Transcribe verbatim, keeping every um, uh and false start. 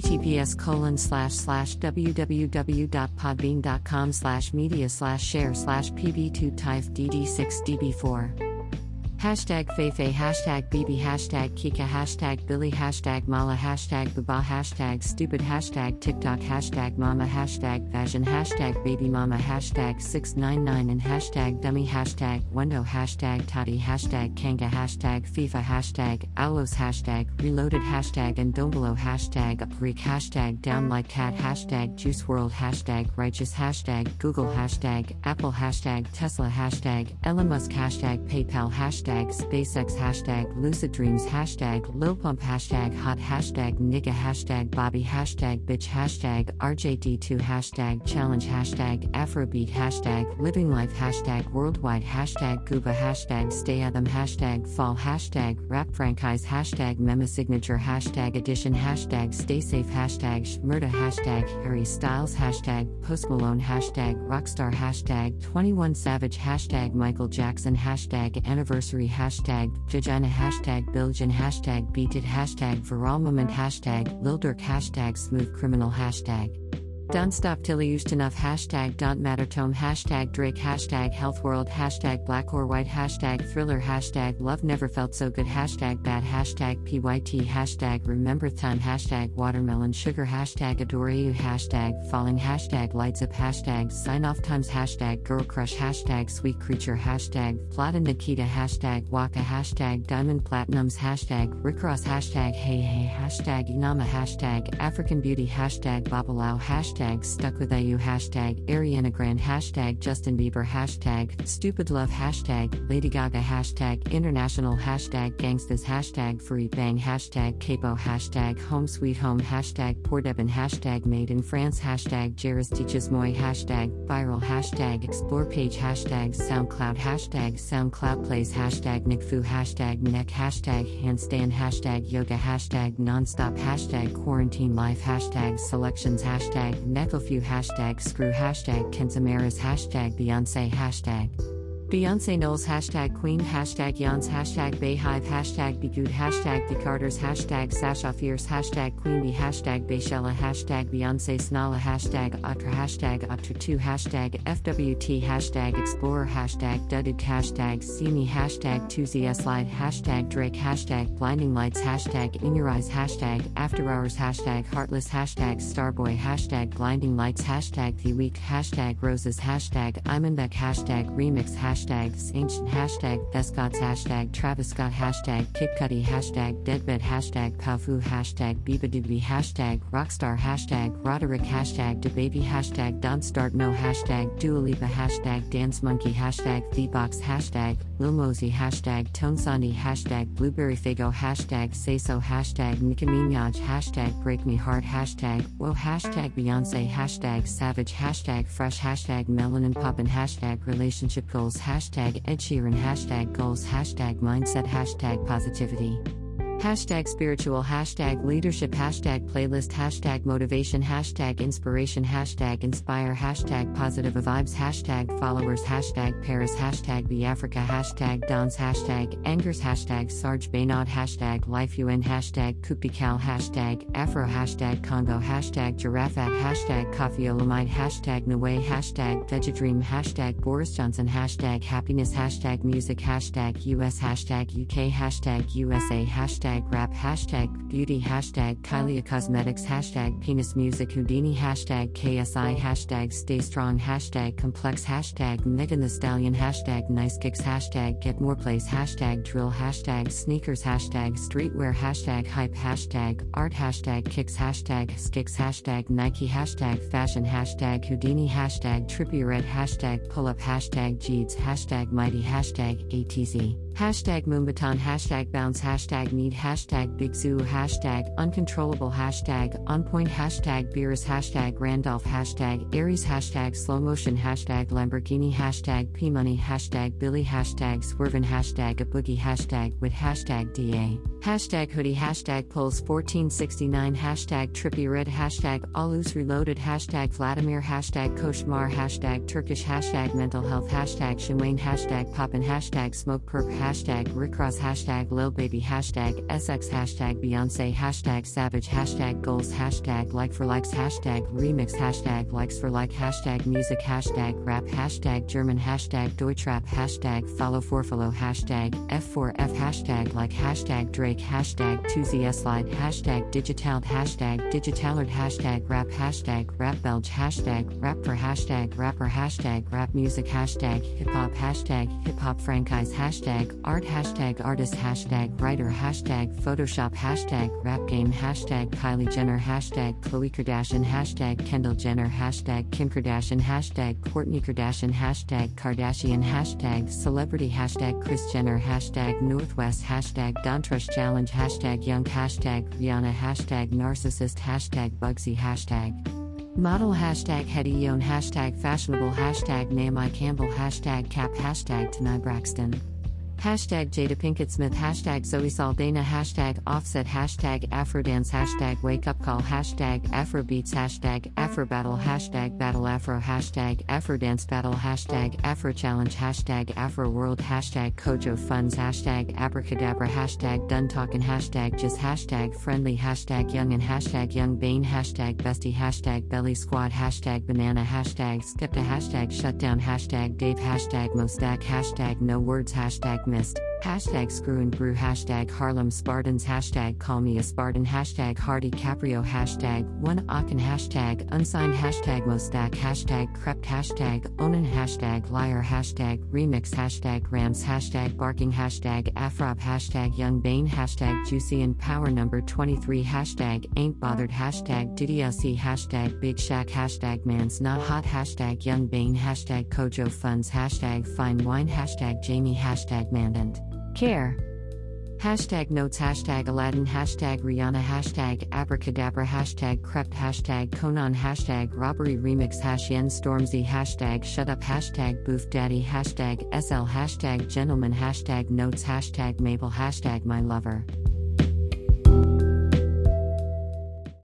https colon slash slash www dot podbean dot com slash media slash share slash p b two t y f e d d six d b four Hashtag Feifei, hashtag Bibi, hashtag Kika, hashtag Billy, hashtag Mala, hashtag Baba, hashtag Stupid, hashtag TikTok, hashtag Mama, hashtag Fashion, hashtag Baby Mama, hashtag six nine nine and hashtag Dummy, hashtag Wendo, hashtag Tati, hashtag Kanga, hashtag FIFA, hashtag Owlos, hashtag Reloaded, hashtag Ndombolo, hashtag Upreek, hashtag Down Like Cat, hashtag Juice World, hashtag Righteous, hashtag Google, hashtag Apple, hashtag Tesla, hashtag Elon Musk, hashtag PayPal, hashtag SpaceX, hashtag Lucid Dreams, hashtag Lil Pump, hashtag Hot, hashtag Nigga, hashtag Bobby, hashtag Bitch, hashtag R J D two, hashtag Challenge, hashtag Afrobeat, hashtag Living Life, hashtag Worldwide, hashtag Gooba, hashtag Stay Atom, hashtag Fall, hashtag Rap Franchise, hashtag Mema Signature, hashtag Edition, hashtag Stay Safe, hashtag Shmurda, hashtag Harry Styles, hashtag Post Malone, hashtag Rockstar, hashtag twenty-one Savage, hashtag Michael Jackson, hashtag Anniversary, hashtag Vagina, hashtag Bilgin, hashtag Beat It, hashtag Viral Moment, hashtag Lil Durk, hashtag Smooth Criminal, hashtag Don't Stop Till You Used Enough, hashtag Don't Matter Tome, hashtag Drake, hashtag Health World, hashtag Black or White, hashtag Thriller, hashtag Love Never Felt So Good, hashtag Bad, hashtag P Y T, hashtag Remember Time, hashtag Watermelon Sugar, hashtag Adore You, hashtag Falling, hashtag Lights Up, hashtag Sign Off Times, hashtag Girl Crush, hashtag Sweet Creature, hashtag Plata Nikita, hashtag Waka, hashtag Diamond Platinums, hashtag Rickross, hashtag Hey Hey, hashtag Inama, hashtag African Beauty, hashtag Babalao, hashtag Stuck With I U, hashtag Ariana Grande, hashtag Justin Bieber, hashtag Stupid Love, hashtag Lady Gaga, hashtag International, hashtag Gangstas, hashtag Free Bang, hashtag Capo, hashtag Home Sweet Home, hashtag Poor Devin, hashtag Made in France, hashtag Jairus Teaches Moi, hashtag Viral, hashtag Explore Page, hashtag SoundCloud, hashtag SoundCloud Plays, hashtag Nekfeu, hashtag Neck, hashtag Handstand, hashtag Yoga, hashtag Nonstop, hashtag Quarantine Life, hashtag Selections, hashtag Nekfeu, hashtag Screw, hashtag Ken Samaras, hashtag Beyonce, hashtag Beyoncé Knowles, hashtag Queen, hashtag Yance, hashtag Bayhive, hashtag Begood, hashtag The Carters, hashtag Sasha Fierce, hashtag Queen Bee, hashtag Bayshella, hashtag Beyoncé Snala, hashtag Otra, hashtag Otra two, hashtag F W T, hashtag Explorer, hashtag Duduk, hashtag See Me, hashtag two Z S Light, hashtag Drake, hashtag Blinding Lights, hashtag In Your Eyes, hashtag After Hours, hashtag Heartless, hashtag Starboy, hashtag Blinding Lights, hashtag The Week, hashtag Roses, hashtag Imanbek, hashtag Remix, hashtag Hashtags Ancient, hashtag Vescots, hashtag Travis Scott, hashtag Kid Cudi, hashtag Deadbed, hashtag Powfu, hashtag Beabadoobee, hashtag Rockstar, hashtag Roderick, hashtag DaBaby, hashtag Don't Start No, hashtag Dua Lipa, hashtag Dance Monkey, hashtag The Box, hashtag Lil Mosey, hashtag Tone Sandy, hashtag Blueberry Fago, hashtag Say So, hashtag Nicki Minaj, hashtag Break Me Heart, hashtag Whoa, hashtag Beyonce, hashtag Savage, hashtag Fresh, hashtag Melanin Poppin', hashtag Relationship Goals, hashtag hashtag Ed Sheeran, hashtag Goals, hashtag Mindset, hashtag Positivity, hashtag Spiritual, hashtag Leadership, hashtag Playlist, hashtag Motivation, hashtag Inspiration, hashtag Inspire, hashtag Positive Vibes, hashtag Followers, hashtag Paris, hashtag BeAfrica, hashtag Dons, hashtag Angers, hashtag Sarge Baynod, hashtag Life U N, hashtag Kupical, hashtag Afro, hashtag Congo, hashtag Girafat, hashtag Coffeeolamide, hashtag Noway, hashtag Vegadream, hashtag Boris Johnson, hashtag Happiness, hashtag Music, hashtag U S, hashtag U K, hashtag U S A, hashtag Rap, hashtag Beauty, hashtag Kylia Cosmetics, hashtag Penis Music, Houdini, hashtag K S I, hashtag Stay Strong, hashtag Complex, hashtag Megan Thee Stallion, hashtag Nice Kicks, hashtag Get More Plays, hashtag Drill, hashtag Sneakers, hashtag Streetwear, hashtag Hype, hashtag Art, hashtag Kicks, hashtag Skicks, hashtag Nike, hashtag Fashion, hashtag Houdini, hashtag Trippierette, hashtag Pull Up, hashtag Jeeds, hashtag Mighty, hashtag A T Z, hashtag Moonbaton, hashtag Bounce, hashtag Need, hashtag Big Zoo, hashtag Uncontrollable, hashtag On Point, hashtag Beerus, hashtag Randolph, hashtag Aries, hashtag Slow Motion, hashtag Lamborghini, hashtag P Money, hashtag Billy, hashtag Swervin, hashtag A Boogie, hashtag Wit, hashtag D A, hashtag Hoodie, hashtag Pulls fourteen sixty-nine, hashtag Trippy Red, hashtag Alus Reloaded, hashtag Vladimir, hashtag Koshmar, hashtag Turkish, hashtag Mental Health, hashtag Shemane, hashtag Poppin, hashtag Smoke Perp, hashtag Rickross, hashtag Lil Baby, hashtag S X, hashtag Beyonce, hashtag Savage, hashtag Goals, hashtag Like for Likes, hashtag Remix, hashtag Likes for Like, hashtag Music, hashtag Rap, hashtag German, hashtag Deutschrap, hashtag Follow for Follow, hashtag F four F, hashtag Like, hashtag Drake, hashtag two Z S Slide, hashtag Digitalt, hashtag Digitalard, hashtag Rap, hashtag Rap Belge, hashtag Rapper, hashtag Rapper, hashtag Rap Music, hashtag Hip Hop, hashtag Hip Hop Franchise, hashtag Art, hashtag Artist, hashtag Writer, hashtag Photoshop, hashtag Rap Game, hashtag Kylie Jenner, hashtag Khloe Kardashian, hashtag Kendall Jenner, hashtag Kim Kardashian, hashtag Kourtney Kardashian, hashtag Kardashian, hashtag Celebrity, hashtag Kris Jenner, hashtag Northwest, hashtag Dontrush Challenge, hashtag Young, hashtag Rihanna, hashtag Narcissist, hashtag Bugsy, hashtag Model, hashtag Hedy Yon, hashtag Fashionable, hashtag Naomi Campbell, hashtag Cap, hashtag Tani Braxton, hashtag Jada Pinkett Smith, hashtag Zoe Saldana, hashtag Offset, hashtag Afrodance, hashtag Wake Up Call, hashtag Afrobeats, hashtag Afrobattle, hashtag Battle Afro, hashtag Afrodance Battle, hashtag Afrochallenge, hashtag Afroworld, hashtag Kojo Funds, hashtag Abracadabra, hashtag Duntalkin, hashtag Just, hashtag Friendly, hashtag Young and hashtag Young Bane, hashtag Bestie, hashtag Belly Squad, hashtag Banana, hashtag Skepta, hashtag Shutdown, hashtag Dave, hashtag Mostack, hashtag No Words, hashtag Missed, hashtag Screw and Brew, hashtag Harlem Spartans, hashtag Call Me a Spartan, hashtag Hardy Caprio, hashtag One Akin, hashtag Unsigned, hashtag Mostack, hashtag Krept, hashtag Onan, hashtag Liar, hashtag Remix, hashtag Rams, hashtag Barking, hashtag Afrop, hashtag Young Bane, hashtag Juicy and Power Number twenty-three, hashtag Ain't Bothered, hashtag D D L C, hashtag Big Shack, hashtag Man's Not Hot, hashtag Young Bane, hashtag Kojo Funds, hashtag Fine Wine, hashtag Jamie, hashtag Man and Care, hashtag Notes, hashtag Aladdin, hashtag Rihanna, hashtag Abracadabra, hashtag Krept, hashtag Conan, hashtag Robbery Remix, hashtag Stormzy, hashtag Shut Up, hashtag Boof Daddy, hashtag S L, hashtag Gentleman, hashtag Notes, hashtag Mabel, hashtag My Lover.